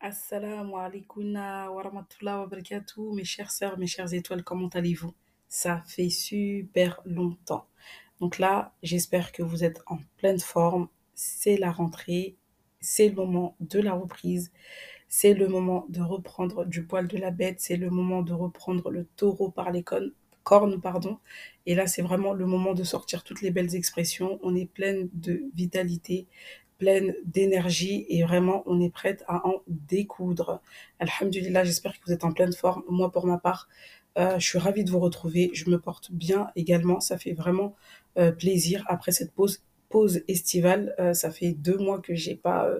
Assalamu alaikum wa rahmatullah wa barakatuh, mes chères sœurs, mes chères étoiles, comment allez-vous? Ça fait super longtemps. Donc là, j'espère que vous êtes en pleine forme. C'est la rentrée, c'est le moment de la reprise, c'est le moment de reprendre du poil de la bête, c'est le moment de reprendre le taureau par les cornes, pardon. Et là, c'est vraiment le moment de sortir toutes les belles expressions. On est pleine de vitalité, pleine d'énergie et vraiment, on est prête à en découdre. Alhamdulillah, j'espère que vous êtes en pleine forme. Moi, pour ma part, je suis ravie de vous retrouver. Je me porte bien également. Ça fait vraiment plaisir après cette pause estivale. Ça fait 2 mois que j'ai pas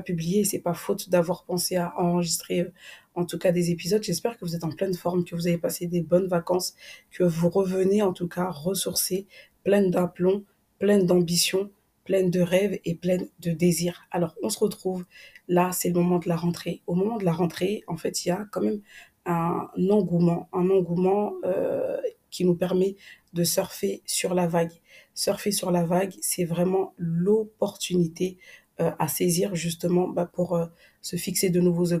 publié. C'est pas faute d'avoir pensé à enregistrer en tout cas des épisodes. J'espère que vous êtes en pleine forme, que vous avez passé des bonnes vacances, que vous revenez en tout cas ressourcés, pleine d'aplomb, pleine d'ambition, pleine de rêves et pleine de désirs. Alors, on se retrouve. Là, c'est le moment de la rentrée. Au moment de la rentrée, en fait, il y a quand même un engouement qui nous permet de surfer sur la vague. Surfer sur la vague, c'est vraiment l'opportunité à saisir justement pour se fixer de nouveaux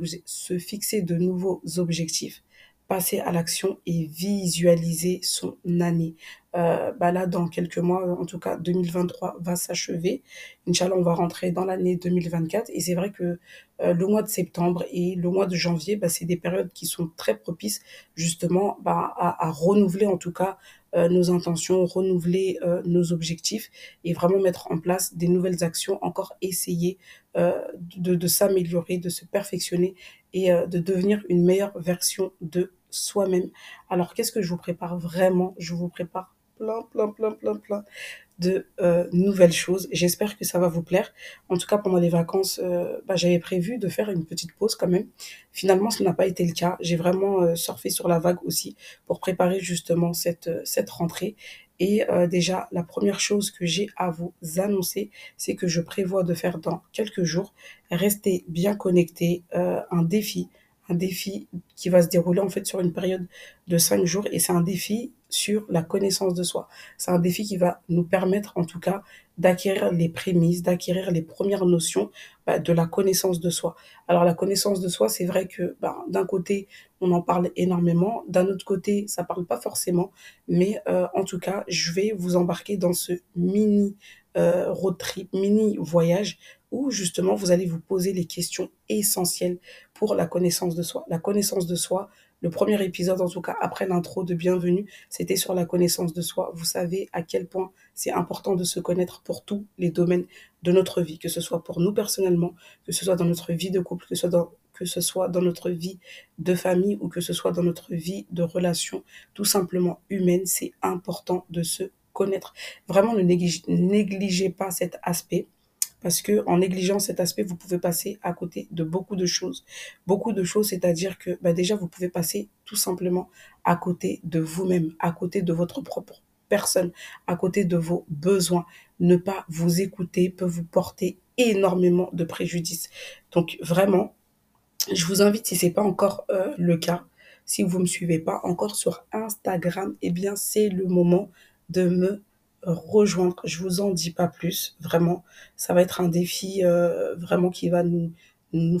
objectifs, passer à l'action et visualiser son année. Là, dans quelques mois, en tout cas, 2023 va s'achever. Inch'Allah, on va rentrer dans l'année 2024. Et c'est vrai que le mois de septembre et le mois de janvier, c'est des périodes qui sont très propices justement à renouveler en tout cas nos intentions, renouveler nos objectifs et vraiment mettre en place des nouvelles actions, encore essayer de s'améliorer, de se perfectionner et de devenir une meilleure version de soi-même. Alors, qu'est-ce que je vous prépare vraiment? Je vous prépare plein de nouvelles choses. J'espère que ça va vous plaire. En tout cas, pendant les vacances, j'avais prévu de faire une petite pause quand même. Finalement, ce n'a pas été le cas. J'ai vraiment surfé sur la vague aussi pour préparer justement cette rentrée. Et déjà, la première chose que j'ai à vous annoncer, c'est que je prévois de faire dans quelques jours, rester bien connecté, un défi qui va se dérouler en fait sur une période de 5 jours et c'est un défi sur la connaissance de soi. C'est un défi qui va nous permettre en tout cas d'acquérir les prémices, d'acquérir les premières notions de la connaissance de soi. Alors la connaissance de soi, c'est vrai que d'un côté, on en parle énormément, d'un autre côté, ça parle pas forcément, mais en tout cas, je vais vous embarquer dans ce mini road trip, mini voyage où justement vous allez vous poser les questions essentielles pour la connaissance de soi. La connaissance de soi, le premier épisode, en tout cas après l'intro de Bienvenue, c'était sur la connaissance de soi. Vous savez à quel point c'est important de se connaître pour tous les domaines de notre vie, que ce soit pour nous personnellement, que ce soit dans notre vie de couple, que ce soit dans notre vie de famille ou que ce soit dans notre vie de relation, tout simplement humaine, c'est important de se connaître. Vraiment, ne négligez pas cet aspect. Parce que en négligeant cet aspect, vous pouvez passer à côté de beaucoup de choses. Beaucoup de choses, c'est-à-dire que déjà, vous pouvez passer tout simplement à côté de vous-même, à côté de votre propre personne, à côté de vos besoins. Ne pas vous écouter peut vous porter énormément de préjudice. Donc vraiment, je vous invite, si ce n'est pas encore le cas, si vous ne me suivez pas encore sur Instagram, eh bien c'est le moment de me rejoindre. Je vous en dis pas plus, vraiment, ça va être un défi vraiment qui va nous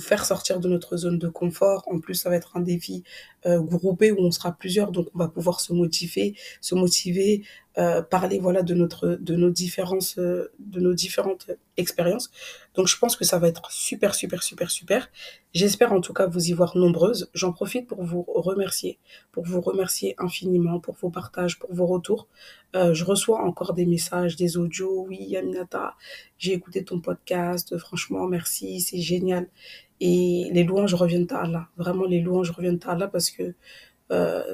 faire sortir de notre zone de confort. En plus, ça va être un défi groupé où on sera plusieurs, donc on va pouvoir se motiver, parler de nos différentes expériences. Donc je pense que ça va être super. J'espère en tout cas vous y voir nombreuses. J'en profite pour vous remercier infiniment pour vos partages, pour vos retours. Je reçois encore des messages, des audios. Oui, Aminata, j'ai écouté ton podcast. Franchement, merci, c'est génial. Et les louanges reviennent à Allah. Vraiment, les louanges reviennent à Allah parce que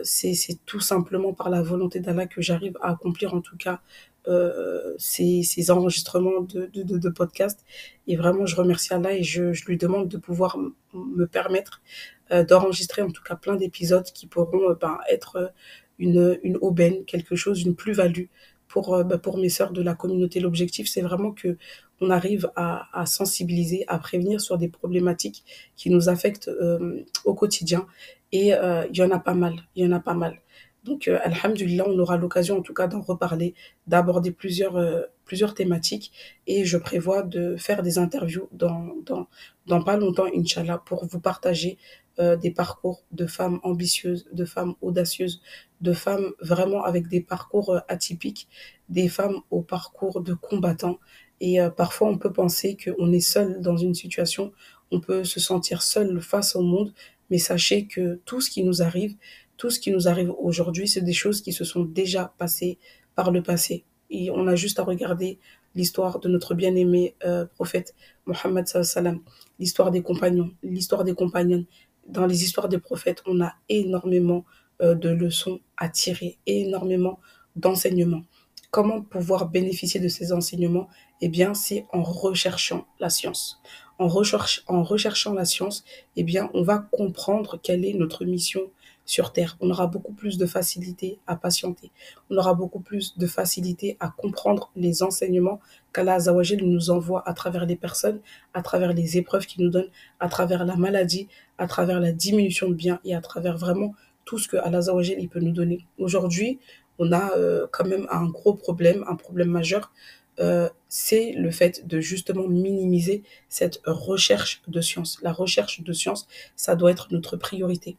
c'est tout simplement par la volonté d'Allah que j'arrive à accomplir en tout cas ces enregistrements de podcasts. Et vraiment, je remercie Allah et je lui demande de pouvoir me permettre d'enregistrer en tout cas plein d'épisodes qui pourront être une aubaine, quelque chose, une plus-value pour mes sœurs de la communauté. L'objectif, c'est vraiment que on arrive à sensibiliser, à prévenir sur des problématiques qui nous affectent au quotidien. Et il y en a pas mal. Donc, alhamdulillah, on aura l'occasion en tout cas d'en reparler, d'aborder plusieurs plusieurs thématiques et je prévois de faire des interviews dans pas longtemps, Inch'Allah, pour vous partager des parcours de femmes ambitieuses, de femmes audacieuses, de femmes vraiment avec des parcours atypiques, des femmes au parcours de combattants. Et parfois, on peut penser qu'on est seul dans une situation, on peut se sentir seul face au monde, mais sachez que tout ce qui nous arrive aujourd'hui, c'est des choses qui se sont déjà passées par le passé. Et on a juste à regarder l'histoire de notre bien-aimé prophète Mohammed sallam, l'histoire des compagnons, l'histoire des compagnonnes. Dans les histoires des prophètes, on a énormément de leçons à tirer, énormément d'enseignements. Comment pouvoir bénéficier de ces enseignements? Eh bien, c'est en recherchant la science. En recherchant la science, eh bien, on va comprendre quelle est notre mission sur Terre. On aura beaucoup plus de facilité à patienter. On aura beaucoup plus de facilité à comprendre les enseignements qu'Allah Azawajel nous envoie à travers les personnes, à travers les épreuves qu'il nous donne, à travers la maladie, à travers la diminution de biens et à travers vraiment tout ce que Allah Azawajel il peut nous donner. Aujourd'hui, on a quand même un gros problème, un problème majeur. C'est le fait de justement minimiser cette recherche de science. La recherche de science, ça doit être notre priorité.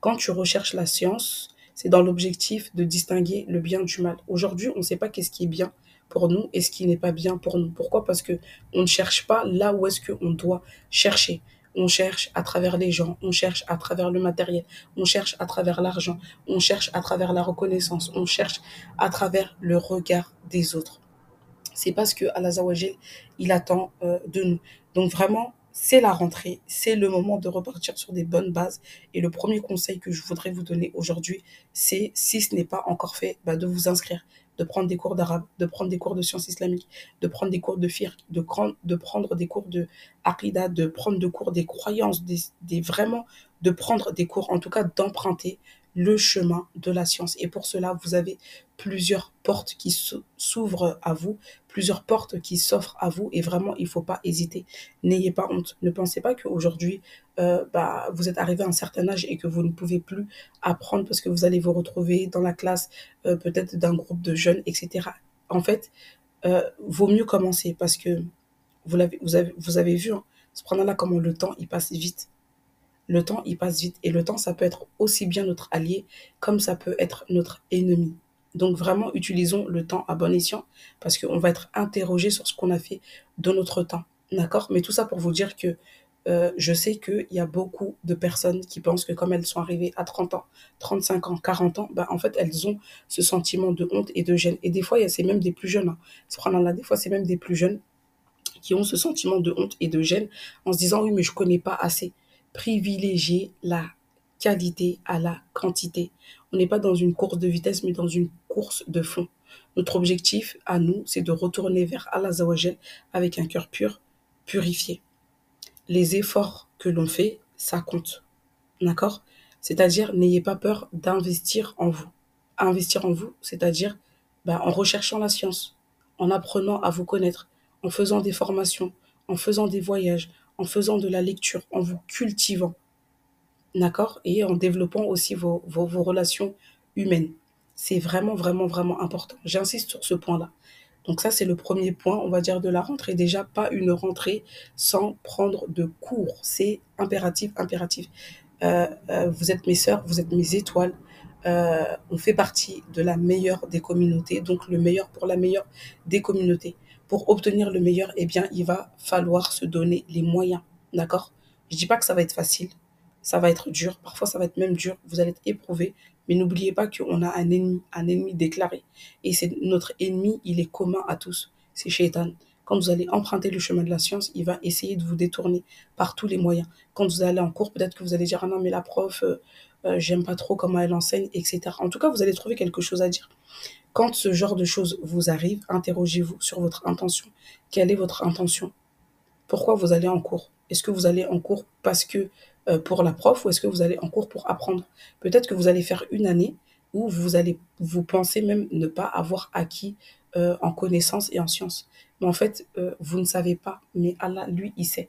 Quand tu recherches la science, c'est dans l'objectif de distinguer le bien du mal. Aujourd'hui, on ne sait pas qu'est-ce qui est bien pour nous et ce qui n'est pas bien pour nous. Pourquoi ? Parce qu'on ne cherche pas là où est-ce qu'on doit chercher. On cherche à travers les gens, on cherche à travers le matériel, on cherche à travers l'argent, on cherche à travers la reconnaissance, on cherche à travers le regard des autres. C'est parce que Allah Azawajel, il attend de nous. Donc vraiment, c'est la rentrée, c'est le moment de repartir sur des bonnes bases. Et le premier conseil que je voudrais vous donner aujourd'hui, c'est, si ce n'est pas encore fait, de vous inscrire, de prendre des cours d'arabe, de prendre des cours de sciences islamiques, de prendre des cours de fiqh, de prendre des cours de aqida, de prendre des cours des croyances, vraiment de prendre des cours, en tout cas d'emprunter le chemin de la science. Et pour cela, vous avez plusieurs portes qui s'ouvrent à vous, plusieurs portes qui s'offrent à vous, et vraiment, il ne faut pas hésiter. N'ayez pas honte. Ne pensez pas qu'aujourd'hui, vous êtes arrivé à un certain âge et que vous ne pouvez plus apprendre parce que vous allez vous retrouver dans la classe, peut-être d'un groupe de jeunes, etc. En fait, vaut mieux commencer parce que vous avez vu, hein, subhanallah, comment le temps, il passe vite. Le temps, il passe vite. Et le temps, ça peut être aussi bien notre allié comme ça peut être notre ennemi. Donc vraiment, utilisons le temps à bon escient parce qu'on va être interrogé sur ce qu'on a fait de notre temps. D'accord ? Mais tout ça pour vous dire que je sais qu'il y a beaucoup de personnes qui pensent que comme elles sont arrivées à 30 ans, 35 ans, 40 ans, en fait, elles ont ce sentiment de honte et de gêne. Et des fois, c'est même des plus jeunes. Hein. Subhanallah, des fois, c'est même des plus jeunes qui ont ce sentiment de honte et de gêne en se disant « oui, mais je ne connais pas assez ». Privilégier la qualité à la quantité. On n'est pas dans une course de vitesse, mais dans une course de fond. Notre objectif à nous, c'est de retourner vers Allah Azawajel avec un cœur pur, purifié. Les efforts que l'on fait, ça compte. D'accord ? C'est-à-dire, n'ayez pas peur d'investir en vous. Investir en vous, c'est-à-dire en recherchant la science, en apprenant à vous connaître, en faisant des formations, en faisant des voyages, en faisant de la lecture, en vous cultivant, d'accord ? Et en développant aussi vos relations humaines. C'est vraiment, vraiment, vraiment important. J'insiste sur ce point-là. Donc ça, c'est le premier point, on va dire, de la rentrée. Déjà, pas une rentrée sans prendre de cours. C'est impératif, impératif. Vous êtes mes sœurs, vous êtes mes étoiles. On fait partie de la meilleure des communautés, donc le meilleur pour la meilleure des communautés. Pour obtenir le meilleur, eh bien, il va falloir se donner les moyens, d'accord ? Je ne dis pas que ça va être facile, ça va être dur, parfois ça va être même dur, vous allez être éprouvés, mais n'oubliez pas qu'on a un ennemi déclaré. Et c'est notre ennemi, il est commun à tous, c'est Shaitan. Quand vous allez emprunter le chemin de la science, il va essayer de vous détourner par tous les moyens. Quand vous allez en cours, peut-être que vous allez dire « ah non, mais la prof, j'aime pas trop comment elle enseigne, etc. » En tout cas, vous allez trouver quelque chose à dire. Quand ce genre de choses vous arrive, interrogez-vous sur votre intention. Quelle est votre intention? Pourquoi vous allez en cours? Est-ce que vous allez en cours parce que pour la prof, ou est-ce que vous allez en cours pour apprendre? Peut-être que vous allez faire une année où vous pensez même ne pas avoir acquis en connaissances et en sciences. Mais en fait, vous ne savez pas, mais Allah, lui, il sait.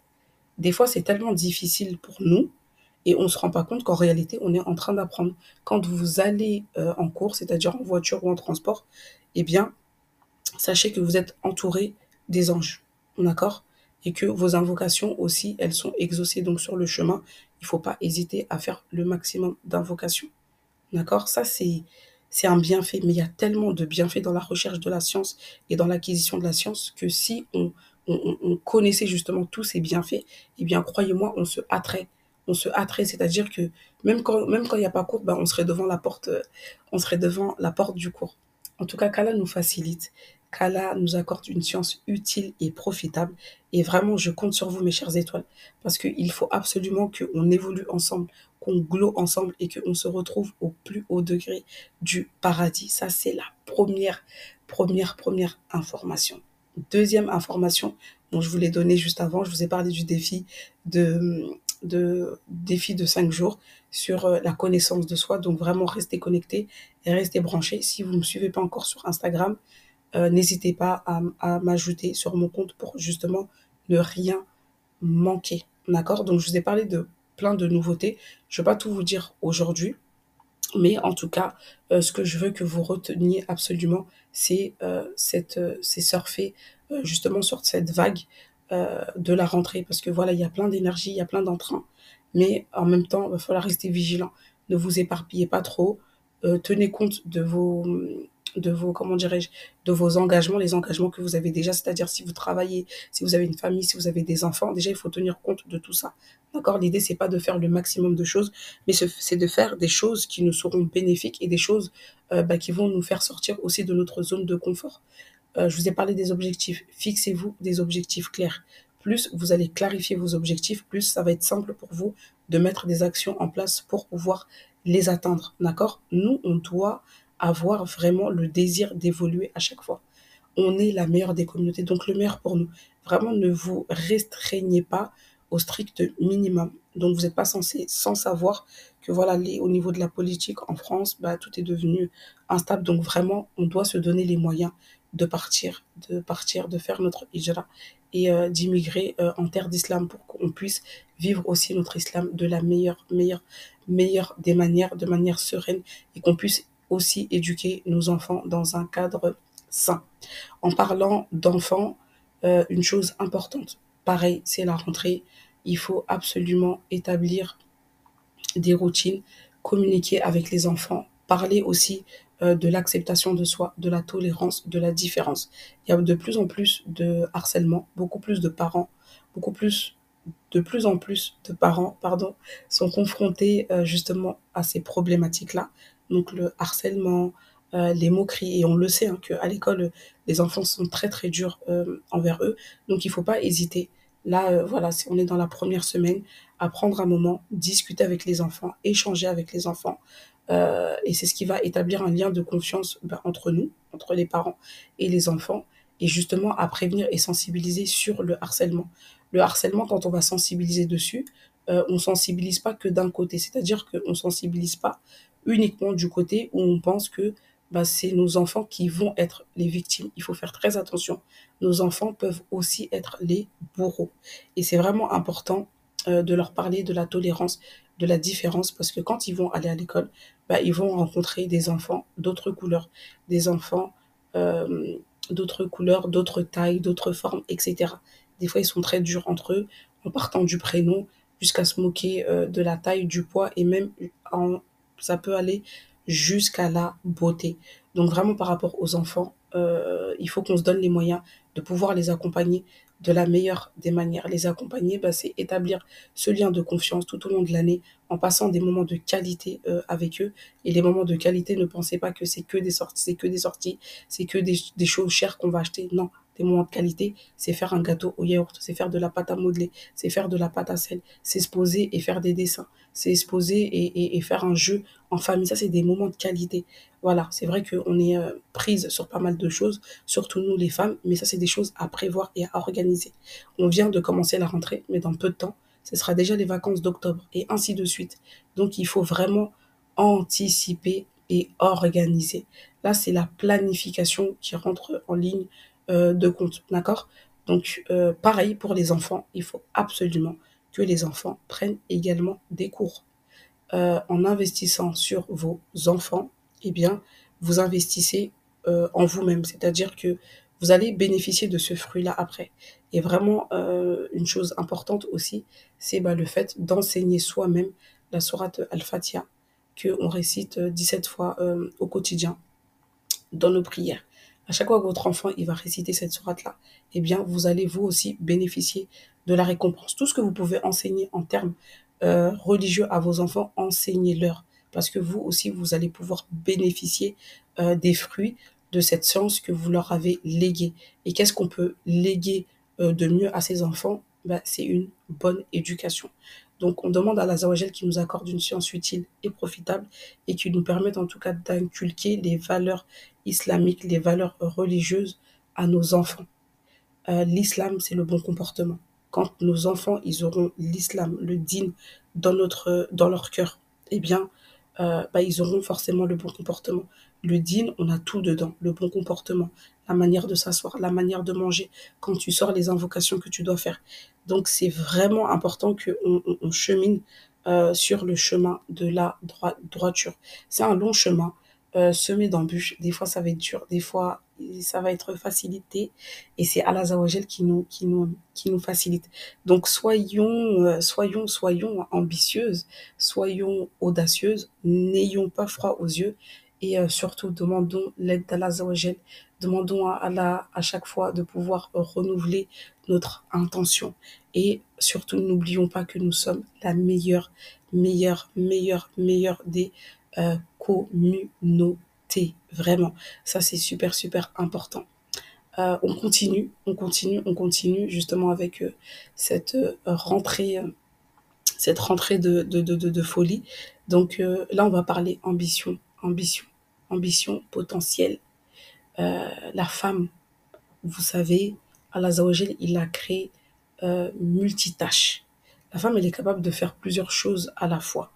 Des fois, c'est tellement difficile pour nous, et on ne se rend pas compte qu'en réalité, on est en train d'apprendre. Quand vous allez en cours, c'est-à-dire en voiture ou en transport, eh bien, sachez que vous êtes entouré des anges, d'accord? Et que vos invocations aussi, elles sont exaucées. Donc, sur le chemin, il ne faut pas hésiter à faire le maximum d'invocations, d'accord? Ça, c'est un bienfait. Mais il y a tellement de bienfaits dans la recherche de la science et dans l'acquisition de la science que si on connaissait justement tous ces bienfaits, eh bien, croyez-moi, on se hâterait. On se hâterait, c'est-à-dire que même quand il n'y a pas cours, ben on serait devant la porte, du cours. En tout cas, qu'Allah nous facilite, qu'Allah nous accorde une science utile et profitable. Et vraiment, je compte sur vous, mes chères étoiles, parce qu'il faut absolument qu'on évolue ensemble, qu'on glow ensemble et qu'on se retrouve au plus haut degré du paradis. Ça, c'est la première information. Deuxième information, bon, je vous l'ai donnée juste avant, je vous ai parlé du défi de 5 jours sur la connaissance de soi. Donc vraiment restez connectés et restez branchés. Si vous ne me suivez pas encore sur Instagram, n'hésitez pas à m'ajouter sur mon compte pour justement ne rien manquer, d'accord? Donc je vous ai parlé de plein de nouveautés, je ne vais pas tout vous dire aujourd'hui, mais en tout cas ce que je veux que vous reteniez absolument, c'est surfer justement sur cette vague de la rentrée, parce que voilà, il y a plein d'énergie, il y a plein d'entrain, mais en même temps, il va falloir rester vigilant, ne vous éparpillez pas trop, tenez compte de vos comment dirais-je, de vos engagements, les engagements que vous avez déjà, c'est-à-dire si vous travaillez, si vous avez une famille, si vous avez des enfants, déjà il faut tenir compte de tout ça, d'accord? L'idée, c'est pas de faire le maximum de choses, mais c'est de faire des choses qui nous seront bénéfiques et des choses qui vont nous faire sortir aussi de notre zone de confort. Je vous ai parlé des objectifs. Fixez-vous des objectifs clairs. Plus vous allez clarifier vos objectifs, plus ça va être simple pour vous de mettre des actions en place pour pouvoir les atteindre, d'accord? Nous, on doit avoir vraiment le désir d'évoluer à chaque fois. On est la meilleure des communautés, donc le meilleur pour nous. Vraiment, ne vous restreignez pas au strict minimum. Donc, vous n'êtes pas censé sans savoir que voilà, au niveau de la politique en France, tout est devenu instable. Donc, vraiment, on doit se donner les moyens de partir, de faire notre hijra et d'immigrer en terre d'islam pour qu'on puisse vivre aussi notre islam de la meilleure des manières, de manière sereine, et qu'on puisse aussi éduquer nos enfants dans un cadre sain. En parlant d'enfants, une chose importante, pareil, c'est la rentrée, il faut absolument établir des routines, communiquer avec les enfants, parler aussi de l'acceptation de soi, de la tolérance, de la différence. Il y a de plus en plus de harcèlement, de plus en plus de parents sont confrontés justement à ces problématiques-là. Donc le harcèlement, les moqueries, et on le sait qu'à l'école, les enfants sont très très durs envers eux, donc il ne faut pas hésiter. Là, on est dans la première semaine, à prendre un moment, discuter avec les enfants, échanger avec les enfants, et c'est ce qui va établir un lien de confiance entre nous, entre les parents et les enfants, et justement à prévenir et sensibiliser sur le harcèlement. Le harcèlement, quand on va sensibiliser dessus, on ne sensibilise pas que d'un côté, c'est-à-dire qu'on ne sensibilise pas uniquement du côté où on pense que c'est nos enfants qui vont être les victimes. Il faut faire très attention. Nos enfants peuvent aussi être les bourreaux. Et c'est vraiment important de leur parler de la tolérance, de la différence, parce que quand ils vont aller à l'école, ils vont rencontrer des enfants d'autres couleurs, des enfants d'autres couleurs, d'autres tailles, d'autres formes, etc. Des fois, ils sont très durs entre eux, en partant du prénom jusqu'à se moquer de la taille, du poids, et même ça peut aller jusqu'à la beauté. Donc vraiment, par rapport aux enfants, il faut qu'on se donne les moyens de pouvoir les accompagner de la meilleure des manières. Les accompagner, c'est établir ce lien de confiance tout au long de l'année en passant des moments de qualité avec eux. Et les moments de qualité, ne pensez pas que c'est que des sorties, c'est que des choses chères qu'on va acheter. Non, des moments de qualité, c'est faire un gâteau au yaourt, c'est faire de la pâte à modeler, c'est faire de la pâte à sel, c'est se poser et faire des dessins, c'est se poser et faire un jeu en famille. Ça, c'est des moments de qualité. Voilà, c'est vrai qu'on est prise sur pas mal de choses, surtout nous les femmes, mais ça, c'est des choses à prévoir et à organiser. On vient de commencer la rentrée, mais dans peu de temps, ce sera déjà les vacances d'octobre, et ainsi de suite. Donc, il faut vraiment anticiper et organiser. Là, c'est la planification qui rentre en ligne de compte, d'accord? Donc, pareil pour les enfants, il faut absolument que les enfants prennent également des cours. En investissant sur vos enfants, eh bien, vous investissez en vous-même, c'est-à-dire que vous allez bénéficier de ce fruit-là après. Et vraiment, une chose importante aussi, c'est le fait d'enseigner soi-même la sourate Al-Fatiha, qu'on récite 17 fois au quotidien dans nos prières. À chaque fois que votre enfant il va réciter cette sourate-là, eh bien, vous allez vous aussi bénéficier de la récompense. Tout ce que vous pouvez enseigner en termes religieux à vos enfants, enseignez-leur. Parce que vous aussi, vous allez pouvoir bénéficier des fruits de cette science que vous leur avez léguée. Et qu'est-ce qu'on peut léguer de mieux à ces enfants? C'est une bonne éducation. Donc, on demande à l'Azawajel qui nous accorde une science utile et profitable et qui nous permette en tout cas d'inculquer les valeurs islamiques, les valeurs religieuses à nos enfants. L'islam, c'est le bon comportement. Quand nos enfants, ils auront l'islam, le din dans leur cœur, eh bien, ils auront forcément le bon comportement. Le din, on a tout dedans, le bon comportement, la manière de s'asseoir, la manière de manger, quand tu sors les invocations que tu dois faire. Donc c'est vraiment important qu'on chemine sur le chemin de la droiture. C'est un long chemin, semé d'embûches. Des fois ça va être dur, des fois ça va être facilité, et c'est Allah Azawajel qui nous facilite. Donc soyons ambitieuses, soyons audacieuses, n'ayons pas froid aux yeux, et surtout demandons l'aide d'Allah Azawajel, demandons à Allah à chaque fois de pouvoir renouveler notre intention, et surtout n'oublions pas que nous sommes la meilleure des communautés. Vraiment, ça c'est super important. On continue justement avec cette rentrée de folie. Donc là on va parler ambition, potentiel. La femme, vous savez, Allah Azawajel, il a créé multitâche. La femme, elle est capable de faire plusieurs choses à la fois.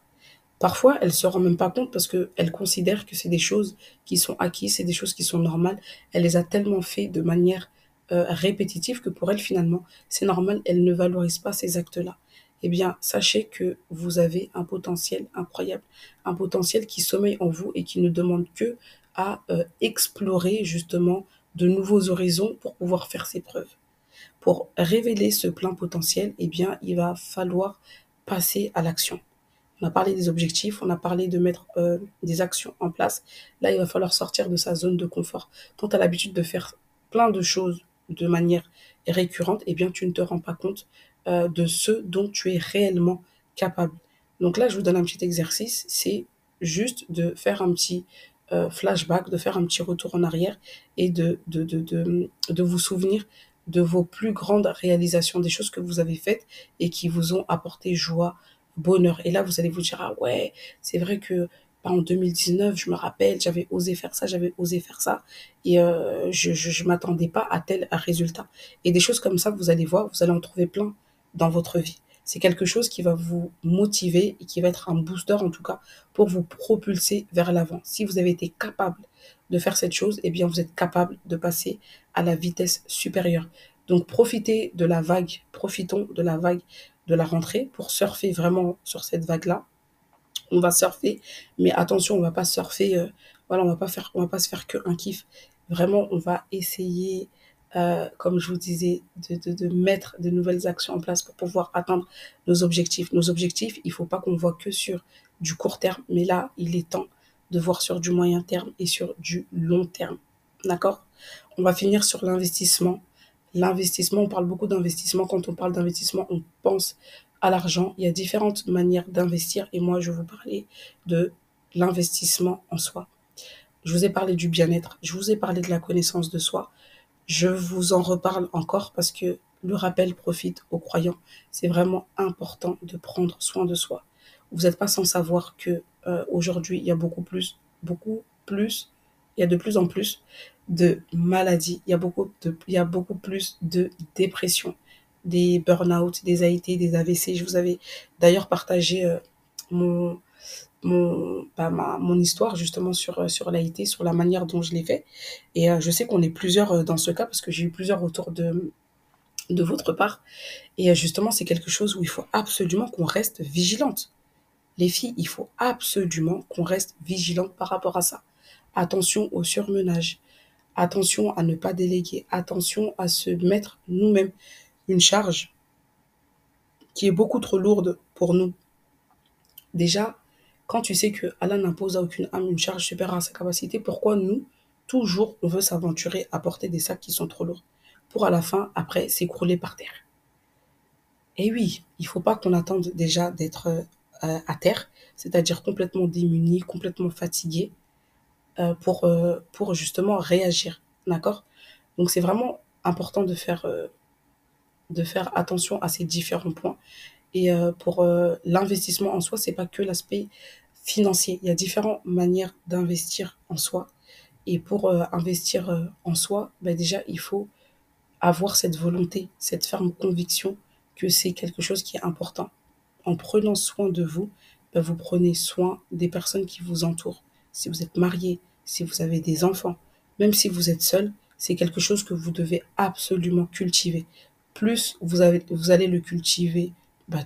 Parfois, elle se rend même pas compte parce qu'elle considère que c'est des choses qui sont acquises, c'est des choses qui sont normales. Elle les a tellement fait de manière répétitive que pour elle, finalement, c'est normal, elle ne valorise pas ces actes-là. Eh bien, sachez que vous avez un potentiel incroyable, un potentiel qui sommeille en vous et qui ne demande que à explorer justement de nouveaux horizons pour pouvoir faire ses preuves. Pour révéler ce plein potentiel, eh bien, il va falloir passer à l'action. On a parlé des objectifs, on a parlé de mettre des actions en place. Là, il va falloir sortir de sa zone de confort. Quand tu as l'habitude de faire plein de choses de manière récurrente, eh bien, tu ne te rends pas compte de ce dont tu es réellement capable. Donc là, je vous donne un petit exercice, c'est juste de faire un petit flashback, de faire un petit retour en arrière et de vous souvenir de vos plus grandes réalisations, des choses que vous avez faites et qui vous ont apporté joie, bonheur. Et là, vous allez vous dire, ah ouais, c'est vrai que en 2019, je me rappelle, j'avais osé faire ça, et je m'attendais pas à tel résultat. Et des choses comme ça, vous allez voir, vous allez en trouver plein dans votre vie. C'est quelque chose qui va vous motiver et qui va être un booster, en tout cas, pour vous propulser vers l'avant. Si vous avez été capable de faire cette chose, eh bien, vous êtes capable de passer à la vitesse supérieure. Donc, profitons de la vague de la rentrée pour surfer vraiment sur cette vague-là. On va surfer, mais attention, on va pas surfer, on va pas se faire que un kiff. Vraiment, on va essayer, comme je vous disais, de mettre de nouvelles actions en place pour pouvoir atteindre nos objectifs. Nos objectifs, il faut pas qu'on voit que sur du court terme, mais là, il est temps de voir sur du moyen terme et sur du long terme. D'accord? On va finir sur l'investissement. L'investissement, on parle beaucoup d'investissement. Quand on parle d'investissement, on pense à l'argent. Il y a différentes manières d'investir et moi je vais vous parler de l'investissement en soi. Je vous ai parlé du bien-être, je vous ai parlé de la connaissance de soi, je vous en reparle encore parce que le rappel profite aux croyants. C'est vraiment important de prendre soin de soi. Vous n'êtes pas sans savoir que aujourd'hui il y a beaucoup plus, il y a de plus en plus de maladies, il y a beaucoup plus de dépression, des burn-out, des AIT, des AVC. Je vous avais d'ailleurs partagé mon histoire justement sur l'AIT, sur la manière dont je l'ai fait. Et je sais qu'on est plusieurs dans ce cas parce que j'ai eu plusieurs retours de votre part. Et justement, c'est quelque chose où il faut absolument qu'on reste vigilante. Les filles, il faut absolument qu'on reste vigilante par rapport à ça. Attention au surmenage. attention à ne pas déléguer, attention à se mettre nous-mêmes une charge qui est beaucoup trop lourde pour nous. Déjà, quand tu sais que Allah n'impose à aucune âme une charge supérieure à sa capacité, pourquoi nous, toujours, on veut s'aventurer à porter des sacs qui sont trop lourds pour à la fin, après, s'écrouler par terre? Et oui, il ne faut pas qu'on attende déjà d'être à terre, c'est-à-dire complètement démuni, complètement fatigué, pour justement réagir, d'accord? Donc c'est vraiment important de faire attention à ces différents points. Et pour l'investissement en soi, c'est pas que l'aspect financier. Il y a différentes manières d'investir en soi. Et pour investir en soi, ben déjà, il faut avoir cette volonté, cette ferme conviction que c'est quelque chose qui est important. En prenant soin de vous, ben vous prenez soin des personnes qui vous entourent. Si vous êtes marié, si vous avez des enfants, même si vous êtes seul, c'est quelque chose que vous devez absolument cultiver. Plus vous allez le cultiver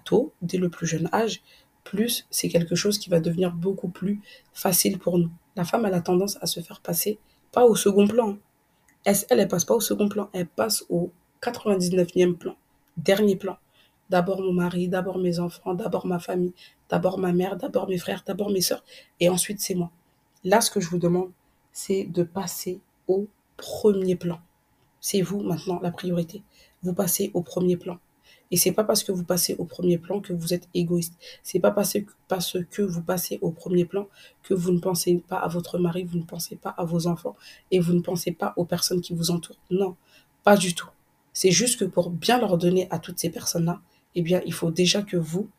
tôt, dès le plus jeune âge, plus c'est quelque chose qui va devenir beaucoup plus facile pour nous. La femme, elle a tendance à se faire passer, pas au second plan. Elle passe pas au second plan, elle passe au 99e plan, dernier plan. D'abord mon mari, d'abord mes enfants, d'abord ma famille, d'abord ma mère, d'abord mes frères, d'abord mes sœurs, et ensuite c'est moi. Là, ce que je vous demande, c'est de passer au premier plan. C'est vous maintenant la priorité. Vous passez au premier plan. Et c'est pas parce que vous passez au premier plan que vous êtes égoïste. C'est pas parce que vous passez au premier plan que vous ne pensez pas à votre mari, vous ne pensez pas à vos enfants et vous ne pensez pas aux personnes qui vous entourent. Non, pas du tout. C'est juste que pour bien leur donner à toutes ces personnes-là, eh bien, il faut déjà que vous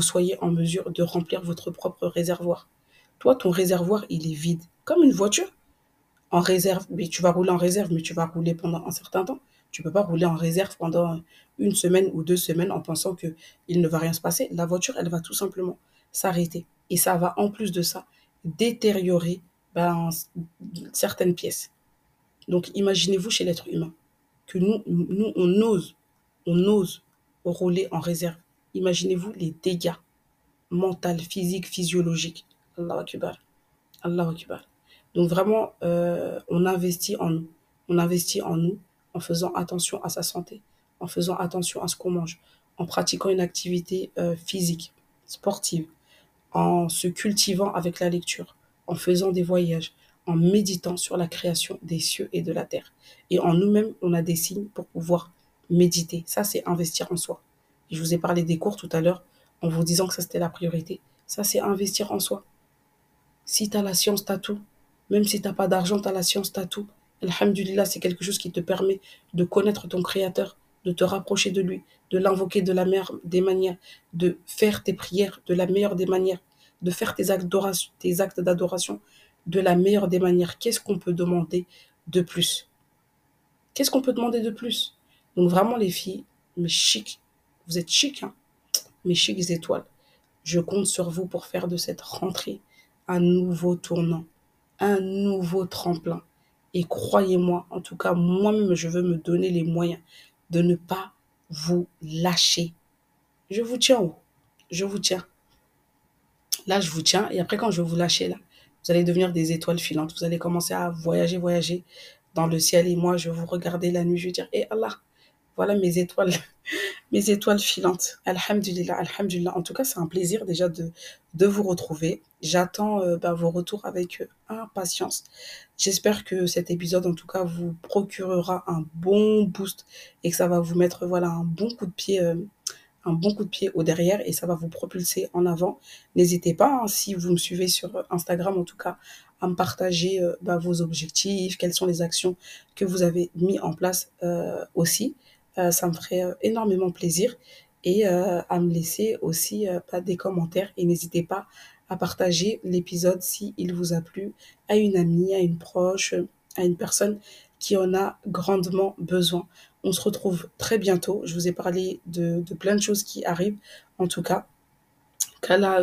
soyez en mesure de remplir votre propre réservoir. Toi, ton réservoir, il est vide. Comme une voiture. En réserve, mais tu vas rouler en réserve, mais tu vas rouler pendant un certain temps. Tu ne peux pas rouler en réserve pendant une semaine ou 2 semaines en pensant qu'il ne va rien se passer. La voiture, elle va tout simplement s'arrêter. Et ça va, en plus de ça, détériorer certaines pièces. Donc, imaginez-vous chez l'être humain que nous on ose rouler en réserve. Imaginez-vous les dégâts mentaux, physiques, physiologiques. Allahu Akbar. Allahu Akbar. Donc, vraiment, on investit en nous. On investit en nous, en faisant attention à sa santé, en faisant attention à ce qu'on mange, en pratiquant une activité physique, sportive, en se cultivant avec la lecture, en faisant des voyages, en méditant sur la création des cieux et de la terre. Et en nous-mêmes, on a des signes pour pouvoir méditer. Ça, c'est investir en soi. Je vous ai parlé des cours tout à l'heure en vous disant que ça, c'était la priorité. Ça, c'est investir en soi. Si tu as la science, tu as tout. Même si tu n'as pas d'argent, tu as la science, tu as tout. Alhamdulillah, c'est quelque chose qui te permet de connaître ton créateur, de te rapprocher de lui, de l'invoquer de la meilleure des manières, de faire tes prières de la meilleure des manières, de faire tes actes d'adoration de la meilleure des manières. Qu'est-ce qu'on peut demander de plus? Qu'est-ce qu'on peut demander de plus? Donc vraiment les filles, mais chic, vous êtes chic, hein, mes chics étoiles, je compte sur vous pour faire de cette rentrée un nouveau tournant, un nouveau tremplin. Et croyez-moi, en tout cas, moi-même, je veux me donner les moyens de ne pas vous lâcher. Je vous tiens où? Je vous tiens. Là, je vous tiens. Et après, quand je vais vous lâcher, là, vous allez devenir des étoiles filantes. Vous allez commencer à voyager dans le ciel. Et moi, je vais vous regarder la nuit. Je vais dire, hé Allah, voilà mes étoiles, mes étoiles filantes. Alhamdulillah, alhamdulillah. En tout cas, c'est un plaisir déjà de vous retrouver. J'attends vos retours avec impatience. J'espère que cet épisode, en tout cas, vous procurera un bon boost et que ça va vous mettre un bon coup de pied, au derrière, et ça va vous propulser en avant. N'hésitez pas, hein, si vous me suivez sur Instagram, en tout cas, à me partager vos objectifs, quelles sont les actions que vous avez mis en place aussi. Ça me ferait énormément plaisir, et à me laisser aussi des commentaires, et n'hésitez pas à partager l'épisode si il vous a plu à une amie, à une proche, à une personne qui en a grandement besoin. On se retrouve très bientôt. Je vous ai parlé de plein de choses qui arrivent. En tout cas, qu'Allah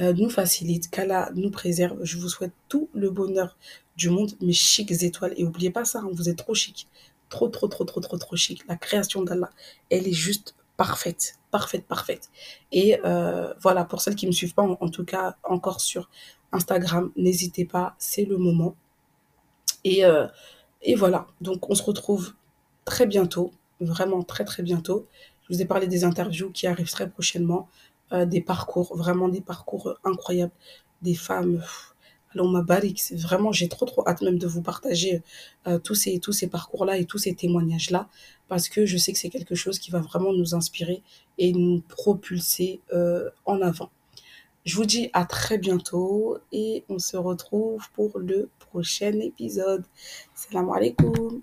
nous facilite, qu'Allah nous préserve. Je vous souhaite tout le bonheur du monde, mes chics étoiles, et n'oubliez pas ça, hein, vous êtes trop chic. Trop, trop, trop, trop, trop, trop chic. La création d'Allah, elle est juste parfaite. Parfaite, parfaite. Et voilà, pour celles qui ne me suivent pas, en tout cas, encore sur Instagram, n'hésitez pas, c'est le moment. Et Et voilà, donc on se retrouve très bientôt, vraiment très très bientôt. Je vous ai parlé des interviews qui arrivent très prochainement, des parcours, vraiment des parcours incroyables, des femmes. Alors ma barik, c'est vraiment, j'ai trop hâte même de vous partager tous ces parcours-là et tous ces témoignages-là, parce que je sais que c'est quelque chose qui va vraiment nous inspirer et nous propulser en avant. Je vous dis à très bientôt et on se retrouve pour le prochain épisode. Salam alaikum.